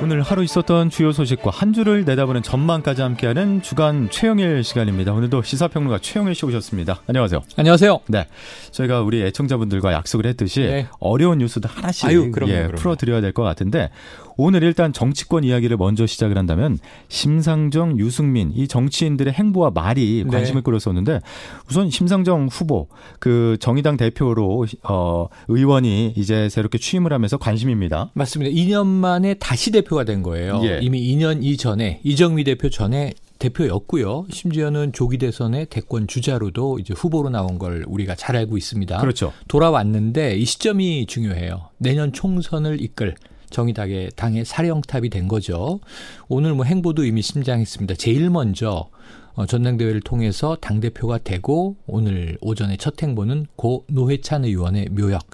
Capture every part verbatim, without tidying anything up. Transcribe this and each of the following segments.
오늘 하루 있었던 주요 소식과 한 주를 내다보는 전망까지 함께하는 주간 최영일 시간입니다. 오늘도 시사평론가 최영일 씨 오셨습니다. 안녕하세요. 안녕하세요. 네, 저희가 우리 애청자분들과 약속을 했듯이 네. 어려운 뉴스도 하나씩 아유, 그럼요, 예, 그럼요. 풀어드려야 될 것 같은데 오늘 일단 정치권 이야기를 먼저 시작을 한다면 심상정, 유승민 이 정치인들의 행보와 말이 관심을 네. 끌었었는데 우선 심상정 후보 그 정의당 대표로 어, 의원이 이제 새롭게 취임을 하면서 관심입니다. 맞습니다. 이 년 만에 다시 대표 가 된 거예요. 예. 이미 이 년 이전에 이정미 대표 전에 대표였고요. 심지어는 조기 대선의 대권 주자로도 이제 후보로 나온 걸 우리가 잘 알고 있습니다. 그렇죠. 돌아왔는데 이 시점이 중요해요. 내년 총선을 이끌 정의당의 당의 사령탑이 된 거죠. 오늘 뭐 행보도 이미 심장했습니다. 제일 먼저 전당대회를 통해서 당대표가 되고 오늘 오전에 첫 행보는 고 노회찬 의원의 묘역.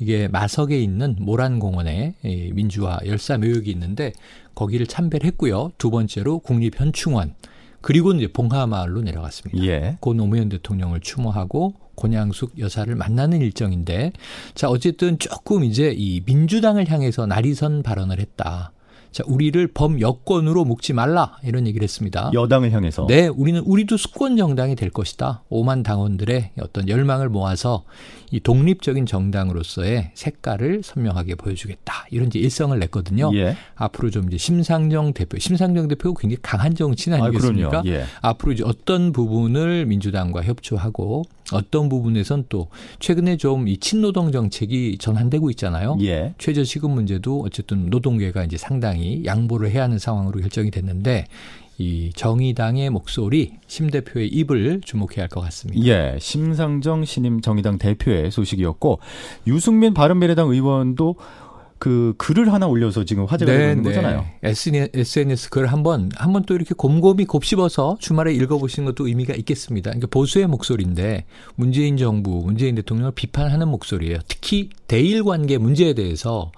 이게 마석에 있는 모란공원에 민주화 열사 묘역이 있는데 거기를 참배했고요. 두 번째로 국립현충원. 그리고 이제 봉하마을로 내려갔습니다. 예. 고 노무현 대통령을 추모하고 권양숙 여사를 만나는 일정인데 자 어쨌든 조금 이제 이 민주당을 향해서 나리선 발언을 했다. 자, 우리를 범여권으로 묶지 말라 이런 얘기를 했습니다. 여당을 향해서. 네, 우리는 우리도 수권 정당이 될 것이다. 오만 당원들의 어떤 열망을 모아서 이 독립적인 정당으로서의 색깔을 선명하게 보여주겠다. 이런 이제 일성을 냈거든요. 예. 앞으로 좀 이제 심상정 대표, 심상정 대표가 굉장히 강한 정치인 아니겠습니까? 아, 예. 앞으로 이제 어떤 부분을 민주당과 협조하고 어떤 부분에선 또 최근에 좀 이 친노동 정책이 전환되고 있잖아요. 예. 최저시급 문제도 어쨌든 노동계가 이제 상당히 양보를 해야 하는 상황으로 결정이 됐는데 이 정의당의 목소리, 심 대표의 입을 주목해야 할 것 같습니다. 예, 심상정 신임 정의당 대표의 소식이었고 유승민 바른미래당 의원도 그 글을 하나 올려서 지금 화제가 네, 되는 네. 거잖아요. 에스엔에스 글 한번 한번 또 이렇게 곰곰이 곱씹어서 주말에 읽어보시는 것도 의미가 있겠습니다. 그러니까 보수의 목소리인데 문재인 정부, 문재인 대통령을 비판하는 목소리예요. 특히 대일 관계 문제에 대해서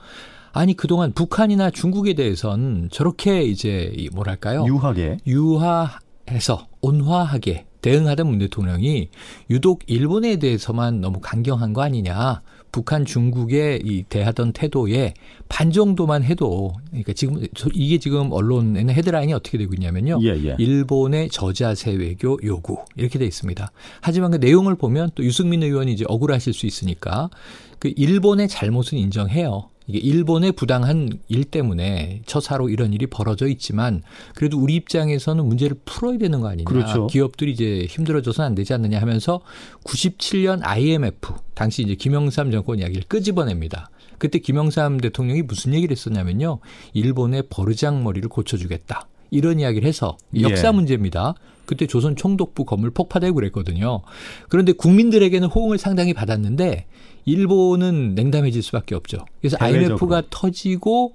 아니 그동안 북한이나 중국에 대해서는 저렇게 이제 뭐랄까요? 유하게 유화해서 온화하게 대응하던 문 대통령이 유독 일본에 대해서만 너무 강경한 거 아니냐? 북한 중국에 이 대하던 태도에 반 정도만 해도 그러니까 지금 이게 지금 언론에는 헤드라인이 어떻게 되고 있냐면요. 예, 예. 일본의 저자세 외교 요구 이렇게 돼 있습니다. 하지만 그 내용을 보면 또 유승민 의원이 이제 억울하실 수 있으니까 그 일본의 잘못은 인정해요. 이게 일본의 부당한 일 때문에 처사로 이런 일이 벌어져 있지만 그래도 우리 입장에서는 문제를 풀어야 되는 거 아니냐. 그렇죠. 기업들이 이제 힘들어져서는 안 되지 않느냐 하면서 구십칠 년 아이엠에프 당시 이제 김영삼 정권 이야기를 끄집어냅니다. 그때 김영삼 대통령이 무슨 얘기를 했었냐면요. 일본의 버르장머리를 고쳐주겠다. 이런 이야기를 해서 역사 예. 문제입니다. 그때 조선 총독부 건물 폭파되고 그랬거든요. 그런데 국민들에게는 호응을 상당히 받았는데 일본은 냉담해질 수밖에 없죠. 그래서 대외적으로. 아이엠에프가 터지고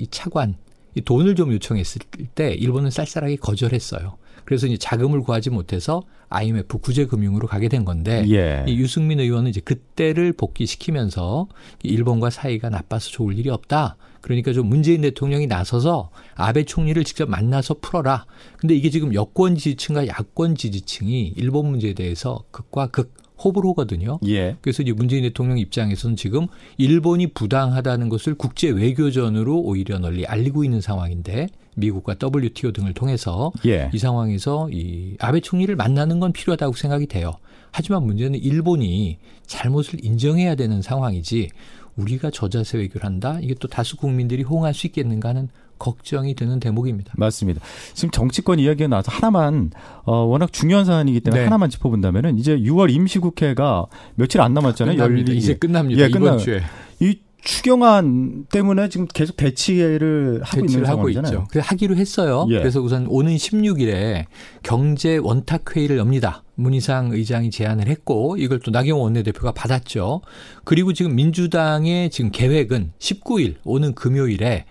이 차관, 이 돈을 좀 요청했을 때 일본은 쌀쌀하게 거절했어요. 그래서 이제 자금을 구하지 못해서 아이엠에프 구제금융으로 가게 된 건데 예. 이 유승민 의원은 이제 그때를 복귀시키면서 일본과 사이가 나빠서 좋을 일이 없다. 그러니까 좀 문재인 대통령이 나서서 아베 총리를 직접 만나서 풀어라. 근데 이게 지금 여권 지지층과 야권 지지층이 일본 문제에 대해서 극과 극 호불호 호거든요. 예. 그래서 이제 문재인 대통령 입장에서는 지금 일본이 부당하다는 것을 국제 외교전으로 오히려 널리 알리고 있는 상황인데 미국과 더블유티오 등을 통해서 예. 이 상황에서 이 아베 총리를 만나는 건 필요하다고 생각이 돼요. 하지만 문제는 일본이 잘못을 인정해야 되는 상황이지 우리가 저자세 외교를 한다? 이게 또 다수 국민들이 호응할 수 있겠는가 하는 걱정이 드는 대목입니다. 맞습니다. 지금 정치권 이야기가 나와서 하나만 어, 워낙 중요한 사안이기 때문에 네. 하나만 짚어본다면은 이제 유월 임시국회가 며칠 안 남았잖아요. 끝납니다. 이제 끝납니다. 예, 이번 끝나... 주에. 이 추경안 때문에 지금 계속 대치를 하고 있는 상황이잖아요. 그래서 하기로 했어요. 예. 그래서 우선 오는 십육 일에 경제 원탁회의를 엽니다. 문희상 의장이 제안을 했고 이걸 또 나경원 원내대표가 받았죠. 그리고 지금 민주당의 지금 계획은 십구 일 오는 금요일에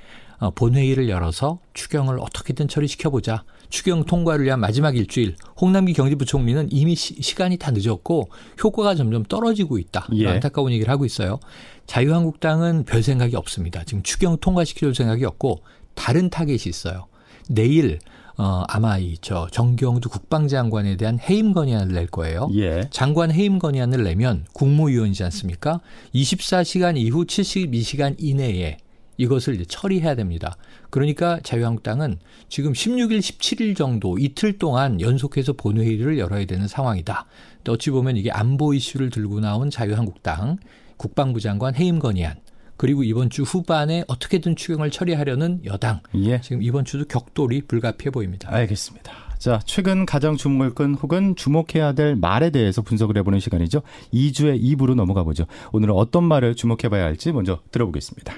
본회의를 열어서 추경을 어떻게든 처리시켜보자. 추경 통과를 위한 마지막 일주일 홍남기 경제부총리는 이미 시, 시간이 다 늦었고 효과가 점점 떨어지고 있다. 예. 안타까운 얘기를 하고 있어요. 자유한국당은 별 생각이 없습니다. 지금 추경 통과시킬 생각이 없고 다른 타겟이 있어요. 내일 어, 아마 이 저 정경두 국방장관에 대한 해임 건의안을 낼 거예요. 예. 장관 해임 건의안을 내면 국무위원이지 않습니까? 이십사 시간 이후 칠십이 시간 이내에 이것을 이제 처리해야 됩니다. 그러니까 자유한국당은 지금 십육일, 십칠일 정도 이틀 동안 연속해서 본회의를 열어야 되는 상황이다. 어찌 보면 이게 안보 이슈를 들고 나온 자유한국당 국방부 장관 해임 건의안, 그리고 이번 주 후반에 어떻게든 추경을 처리하려는 여당. 예. 지금 이번 주도 격돌이 불가피해 보입니다. 알겠습니다. 자, 최근 가장 주목을 끈 혹은 주목해야 될 말에 대해서 분석을 해보는 시간이죠. 이 주의 이 부로 넘어가 보죠. 오늘은 어떤 말을 주목해봐야 할지 먼저 들어보겠습니다.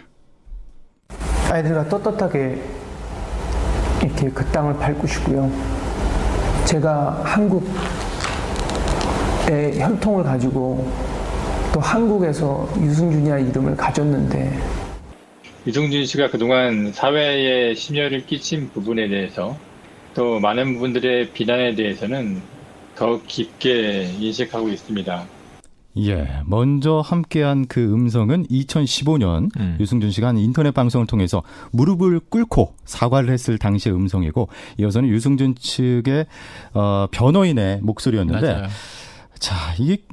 아이들과 떳떳하게 이렇게 그 땅을 밟으시고요. 제가 한국의 혈통을 가지고 또 한국에서 유승준이라는 이름을 가졌는데, 유승준 씨가 그동안 사회에 심려를 끼친 부분에 대해서 또 많은 분들의 비난에 대해서는 더 깊게 인식하고 있습니다. 예, 먼저 함께한 그 음성은 이천십오년 음. 유승준 씨가 한 인터넷 방송을 통해서 무릎을 꿇고 사과를 했을 당시의 음성이고, 이어서는 유승준 측의 어, 변호인의 목소리였는데, 맞아요. 자, 이게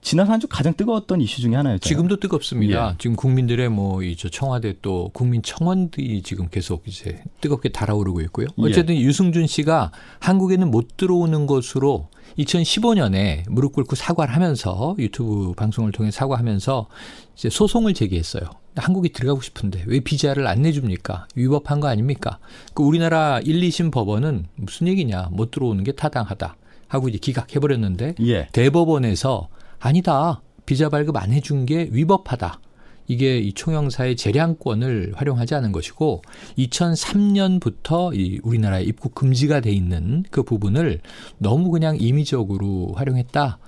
지난 한 주 가장 뜨거웠던 이슈 중에 하나였죠. 지금도 뜨겁습니다. 예. 지금 국민들의 뭐 이 저 청와대 또 국민 청원들이 지금 계속 이제 뜨겁게 달아오르고 있고요. 어쨌든 예. 유승준 씨가 한국에는 못 들어오는 것으로 이천십오년에 무릎 꿇고 사과를 하면서, 유튜브 방송을 통해 사과하면서 이제 소송을 제기했어요. 한국에 들어가고 싶은데 왜 비자를 안 내줍니까? 위법한 거 아닙니까? 그 우리나라 일, 이심 법원은 무슨 얘기냐, 못 들어오는 게 타당하다 하고 이제 기각해버렸는데, 예. 대법원에서 아니다, 비자 발급 안 해준 게 위법하다. 이게 이 총영사의 재량권을 활용하지 않은 것이고, 이천삼년부터 이 우리나라에 입국 금지가 돼 있는 그 부분을 너무 그냥 임의적으로 활용했다.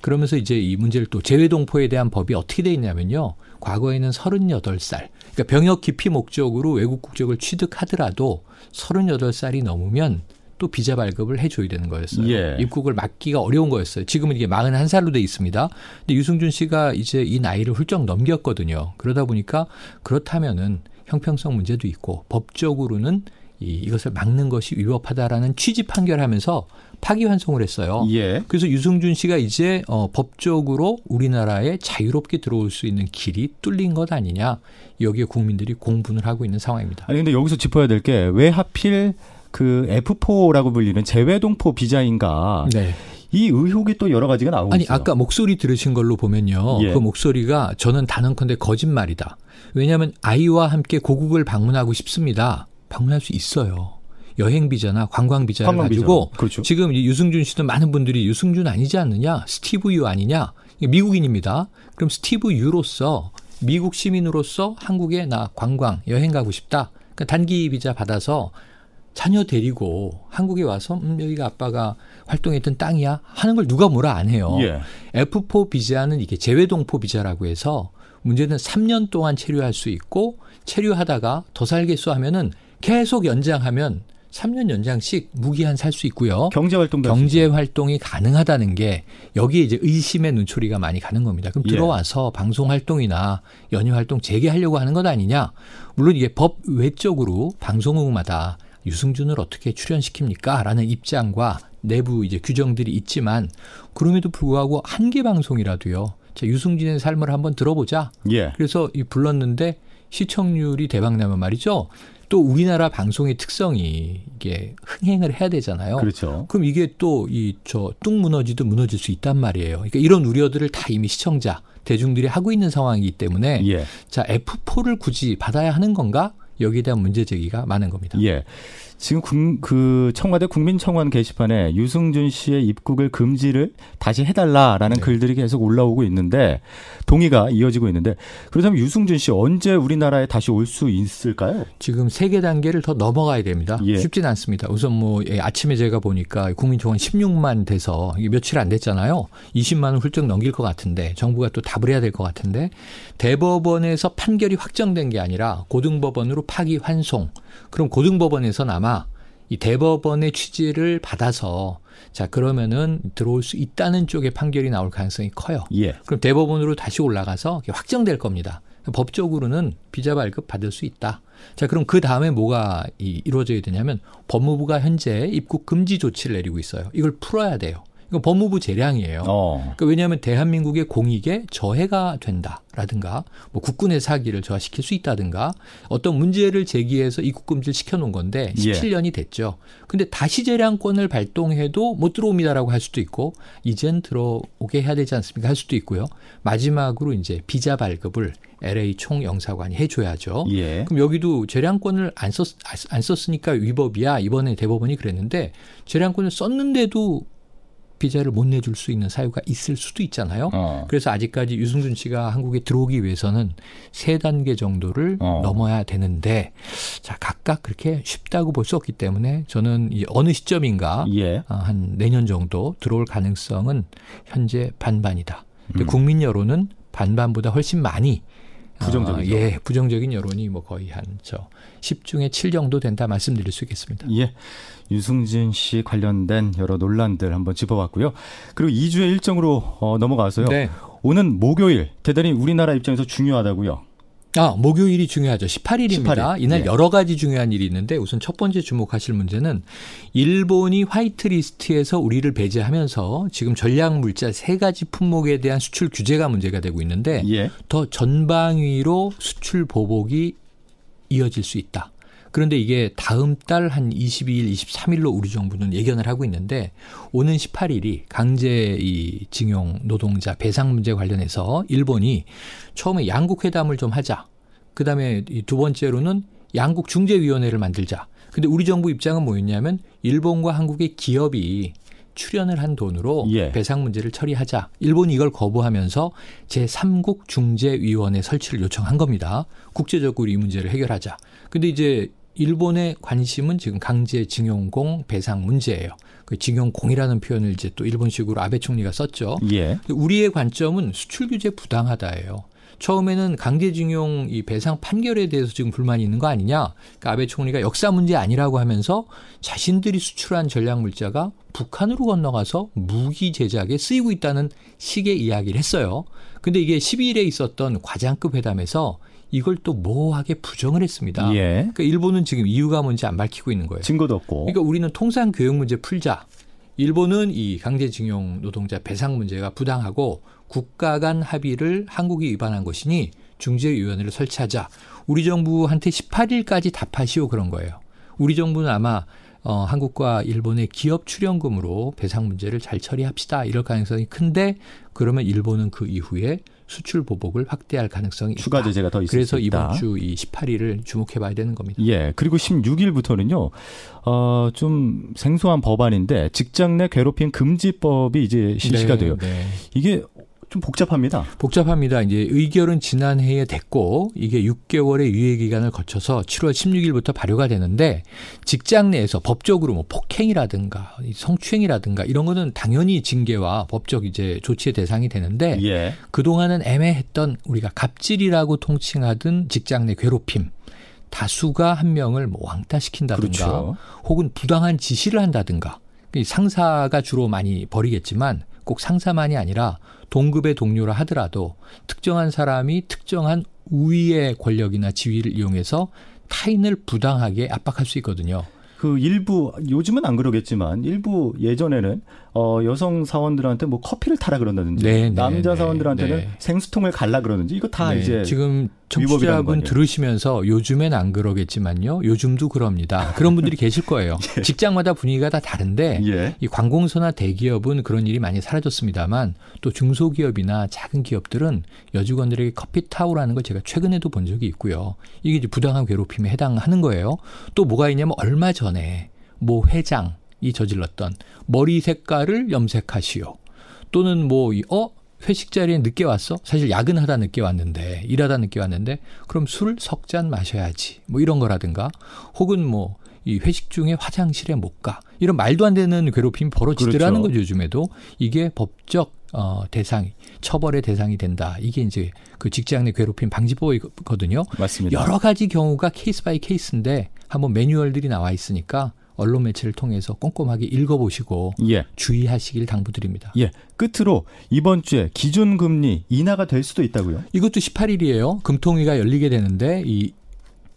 그러면서 이제 이 문제를 또 재외동포에 대한 법이 어떻게 돼 있냐면요, 과거에는 서른여덟 살, 그러니까 병역 기피 목적으로 외국 국적을 취득하더라도 서른여덟 살이 넘으면 또 비자 발급을 해줘야 되는 거였어요. 예. 입국을 막기가 어려운 거였어요. 지금은 이게 마흔한 살로 돼 있습니다. 근데 유승준 씨가 이제 이 나이를 훌쩍 넘겼거든요. 그러다 보니까 그렇다면은 형평성 문제도 있고 법적으로는 이, 이것을 막는 것이 위법하다라는 취지 판결하면서 파기환송을 했어요. 예. 그래서 유승준 씨가 이제 어, 법적으로 우리나라에 자유롭게 들어올 수 있는 길이 뚫린 것 아니냐, 여기에 국민들이 공분을 하고 있는 상황입니다. 아니 근데 여기서 짚어야 될 게 왜 하필 그 에프 포라고 불리는 재외동포 비자인가. 네. 이 의혹이 또 여러 가지가 나오고 아니, 있어요. 아까 목소리 들으신 걸로 보면요. 예. 그 목소리가 저는 단언컨대 거짓말이다. 왜냐하면 아이와 함께 고국을 방문하고 싶습니다. 방문할 수 있어요. 여행비자나 관광비자를 관광비자. 가지고 그렇죠. 지금 유승준 씨도 많은 분들이 유승준 아니지 않느냐, 스티브유 아니냐. 미국인입니다. 그럼 스티브유로서 미국 시민으로서 한국에 나 관광, 여행 가고 싶다. 그러니까 단기 비자 받아서 자녀 데리고 한국에 와서 음, 여기가 아빠가 활동했던 땅이야 하는 걸 누가 뭐라 안 해요. 예. 에프 사 비자는 이게 재외동포 비자라고 해서 문제는 삼 년 동안 체류할 수 있고, 체류하다가 더 살겠소 하면은 계속 연장하면 삼 년 연장씩 무기한 살 수 있고요. 경제활동 경제활동이 가능하다는 게 여기에 이제 의심의 눈초리가 많이 가는 겁니다. 그럼 들어와서 예. 방송활동이나 연예활동 재개하려고 하는 것 아니냐. 물론 이게 법 외적으로 방송국마다 유승준을 어떻게 출연시킵니까? 라는 입장과 내부 이제 규정들이 있지만, 그럼에도 불구하고 한 개 방송이라도요, 자, 유승준의 삶을 한번 들어보자. 예. 그래서 이 불렀는데 시청률이 대박 나면 말이죠. 또 우리나라 방송의 특성이 이게 흥행을 해야 되잖아요. 그렇죠. 그럼 이게 또 이 저 뚝 무너지든 무너질 수 있단 말이에요. 그러니까 이런 우려들을 다 이미 시청자, 대중들이 하고 있는 상황이기 때문에 예. 자, 에프 사를 굳이 받아야 하는 건가? 여기에 대한 문제 제기가 많은 겁니다. 예. 지금 국, 그 청와대 국민청원 게시판에 유승준 씨의 입국을 금지를 다시 해달라라는 네. 글들이 계속 올라오고 있는데, 동의가 이어지고 있는데, 그렇다면 유승준 씨 언제 우리나라에 다시 올 수 있을까요? 지금 세 개 단계를 더 넘어가야 됩니다. 예. 쉽진 않습니다. 우선 뭐 예, 아침에 제가 보니까 국민청원 십육만 돼서 이게 며칠 안 됐잖아요. 이십만은 훌쩍 넘길 것 같은데, 정부가 또 답을 해야 될 것 같은데, 대법원에서 판결이 확정된 게 아니라 고등법원으로 파기환송. 그럼 고등법원에서는 아마 이 대법원의 취지를 받아서 자 그러면은 들어올 수 있다는 쪽의 판결이 나올 가능성이 커요. 예. 그럼 대법원으로 다시 올라가서 확정될 겁니다. 법적으로는 비자 발급 받을 수 있다. 자 그럼 그 다음에 뭐가 이루어져야 되냐면, 법무부가 현재 입국 금지 조치를 내리고 있어요. 이걸 풀어야 돼요. 이건 법무부 재량이에요. 어. 그러니까 왜냐하면 대한민국의 공익에 저해가 된다라든가 뭐 국군의 사기를 저하시킬 수 있다든가 어떤 문제를 제기해서 입국금지를 시켜놓은 건데 십칠 년이 예. 됐죠. 근데 다시 재량권을 발동해도 못 들어옵니다라고 할 수도 있고 이젠 들어오게 해야 되지 않습니까 할 수도 있고요. 마지막으로 이제 비자 발급을 엘에이 총영사관이 해줘야죠. 예. 그럼 여기도 재량권을 안, 썼, 안 썼으니까 위법이야. 이번에 대법원이 그랬는데 재량권을 썼는데도 비자를 못 내줄 수 있는 사유가 있을 수도 있잖아요. 어. 그래서 아직까지 유승준 씨가 한국에 들어오기 위해서는 세 단계 정도를 어. 넘어야 되는데 자 각각 그렇게 쉽다고 볼 수 없기 때문에 저는 이 어느 시점인가 예. 한 내년 정도 들어올 가능성은 현재 반반이다. 근데 음. 국민 여론은 반반보다 훨씬 많이 부정적이죠. 아, 예, 부정적인 여론이 뭐 거의 한 저 십 중에 칠 정도 된다 말씀드릴 수 있겠습니다. 예, 유승준 씨 관련된 여러 논란들 한번 짚어봤고요. 그리고 이 주의 일정으로 어, 넘어가서요. 네. 오는 목요일 대단히 우리나라 입장에서 중요하다고요. 아, 목요일이 중요하죠. 십팔 일입니다. 십팔 일. 이날 예. 여러 가지 중요한 일이 있는데 우선 첫 번째 주목하실 문제는 일본이 화이트리스트에서 우리를 배제하면서 지금 전략물자 세 가지 품목에 대한 수출 규제가 문제가 되고 있는데 예. 더 전방위로 수출 보복이 이어질 수 있다. 그런데 이게 다음 달 한 이십이 일, 이십삼 일로 우리 정부는 예견을 하고 있는데 오는 십팔 일이 강제 이 징용 노동자 배상 문제 관련해서 일본이 처음에 양국 회담을 좀 하자. 그다음에 두 번째로는 양국 중재위원회를 만들자. 근데 우리 정부 입장은 뭐였냐면 일본과 한국의 기업이 출연을 한 돈으로 예. 배상 문제를 처리하자. 일본이 이걸 거부하면서 제삼 국 중재위원회 설치를 요청한 겁니다. 국제적으로 이 문제를 해결하자. 근데 이제 일본의 관심은 지금 강제징용공 배상 문제예요. 그 징용공이라는 표현을 이제 또 일본식으로 아베 총리가 썼죠. 예. 우리의 관점은 수출 규제 부당하다예요. 처음에는 강제징용 이 배상 판결에 대해서 지금 불만이 있는 거 아니냐. 그러니까 아베 총리가 역사 문제 아니라고 하면서 자신들이 수출한 전략물자가 북한으로 건너가서 무기 제작에 쓰이고 있다는 식의 이야기를 했어요. 그런데 이게 십이 일에 있었던 과장급 회담에서 이걸 또 모호하게 부정을 했습니다. 예. 그러니까 일본은 지금 이유가 뭔지 안 밝히고 있는 거예요. 증거도 없고. 그러니까 우리는 통상 교역 문제 풀자. 일본은 이 강제징용 노동자 배상 문제가 부당하고 국가 간 합의를 한국이 위반한 것이니 중재위원회를 설치하자. 우리 정부한테 십팔 일까지 답하시오 그런 거예요. 우리 정부는 아마 어, 한국과 일본의 기업 출연금으로 배상 문제를 잘 처리합시다. 이럴 가능성이 큰데 그러면 일본은 그 이후에 수출 보복을 확대할 가능성이 있다. 추가 제재가 더 있을 그래서 수 있다. 그래서 이번 주 이 십팔 일을 주목해봐야 되는 겁니다. 예, 그리고 십육 일부터는요. 어, 좀 생소한 법안인데 직장 내 괴롭힘 금지법이 이제 실시가 네, 돼요. 네. 이게 좀 복잡합니다. 복잡합니다. 이제 의결은 지난해에 됐고 이게 육 개월의 유예 기간을 거쳐서 칠월 십육 일부터 발효가 되는데 직장 내에서 법적으로 뭐 폭행이라든가 성추행이라든가 이런 거는 당연히 징계와 법적 이제 조치의 대상이 되는데 예. 그동안은 애매했던 우리가 갑질이라고 통칭하던 직장 내 괴롭힘 다수가 한 명을 뭐 왕따시킨다든가 그렇죠. 혹은 부당한 지시를 한다든가 상사가 주로 많이 벌이겠지만 꼭 상사만이 아니라 동급의 동료라 하더라도 특정한 사람이 특정한 우위의 권력이나 지위를 이용해서 타인을 부당하게 압박할 수 있거든요. 그 일부 요즘은 안 그러겠지만 일부 예전에는 어, 여성 사원들한테 뭐 커피를 타라 그런다든지 네, 남자 네, 사원들한테는 네. 생수통을 갈라 그러는지 이거 다 네, 이제 지금 청취자분 들으시면서 요즘엔 안 그러겠지만요. 요즘도 그럽니다. 그런 분들이 계실 거예요. 예. 직장마다 분위기가 다 다른데 예. 이 관공서나 대기업은 그런 일이 많이 사라졌습니다만 또 중소기업이나 작은 기업들은 여직원들에게 커피 타오라는 걸 제가 최근에도 본 적이 있고요. 이게 이제 부당한 괴롭힘에 해당하는 거예요. 또 뭐가 있냐면 얼마 전 모 회장이 저질렀던 머리 색깔을 염색하시오. 또는 뭐 어? 회식 자리에 늦게 왔어? 사실 야근하다 늦게 왔는데 일하다 늦게 왔는데 그럼 술 석 잔 마셔야지. 뭐 이런 거라든가 혹은 뭐 이 회식 중에 화장실에 못 가. 이런 말도 안 되는 괴롭힘이 벌어지더라는 그렇죠. 거죠. 요즘에도 이게 법적 어, 대상이 처벌의 대상이 된다. 이게 이제 그 직장 내 괴롭힘 방지법이거든요. 맞습니다. 여러 가지 경우가 케이스 바이 케이스인데 한번 매뉴얼들이 나와 있으니까 언론 매체를 통해서 꼼꼼하게 읽어보시고 예. 주의하시길 당부드립니다. 예. 끝으로 이번 주에 기준금리 인하가 될 수도 있다고요? 이것도 십팔 일이에요. 금통위가 열리게 되는데 이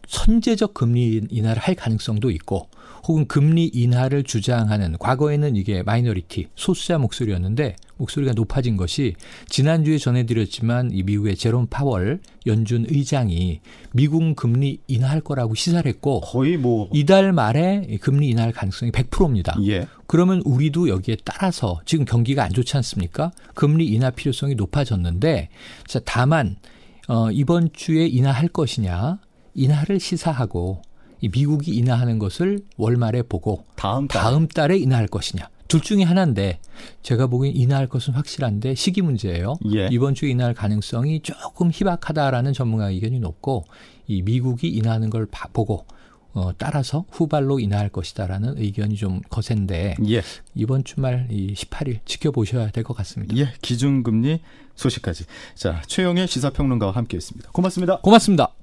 선제적 금리 인하를 할 가능성도 있고 혹은 금리 인하를 주장하는, 과거에는 이게 마이너리티, 소수자 목소리였는데 목소리가 높아진 것이 지난주에 전해드렸지만 이 미국의 제롬 파월 연준 의장이 미국 금리 인하할 거라고 시사를 했고 거의 뭐 이달 말에 금리 인하할 가능성이 백 퍼센트입니다. 예. 그러면 우리도 여기에 따라서 지금 경기가 안 좋지 않습니까? 금리 인하 필요성이 높아졌는데 자, 다만 어, 이번 주에 인하할 것이냐 인하를 시사하고 이 미국이 인하하는 것을 월말에 보고 다음, 달. 다음 달에 인하할 것이냐. 둘 중에 하나인데 제가 보기엔 인하할 것은 확실한데 시기 문제예요. 예. 이번 주에 인하할 가능성이 조금 희박하다라는 전문가 의견이 높고 이 미국이 인하하는 걸 보고 어, 따라서 후발로 인하할 것이다라는 의견이 좀 거센데 예. 이번 주말 이 십팔 일 지켜보셔야 될 것 같습니다. 예, 기준금리 소식까지. 자, 최영의 시사평론가와 함께했습니다. 고맙습니다. 고맙습니다.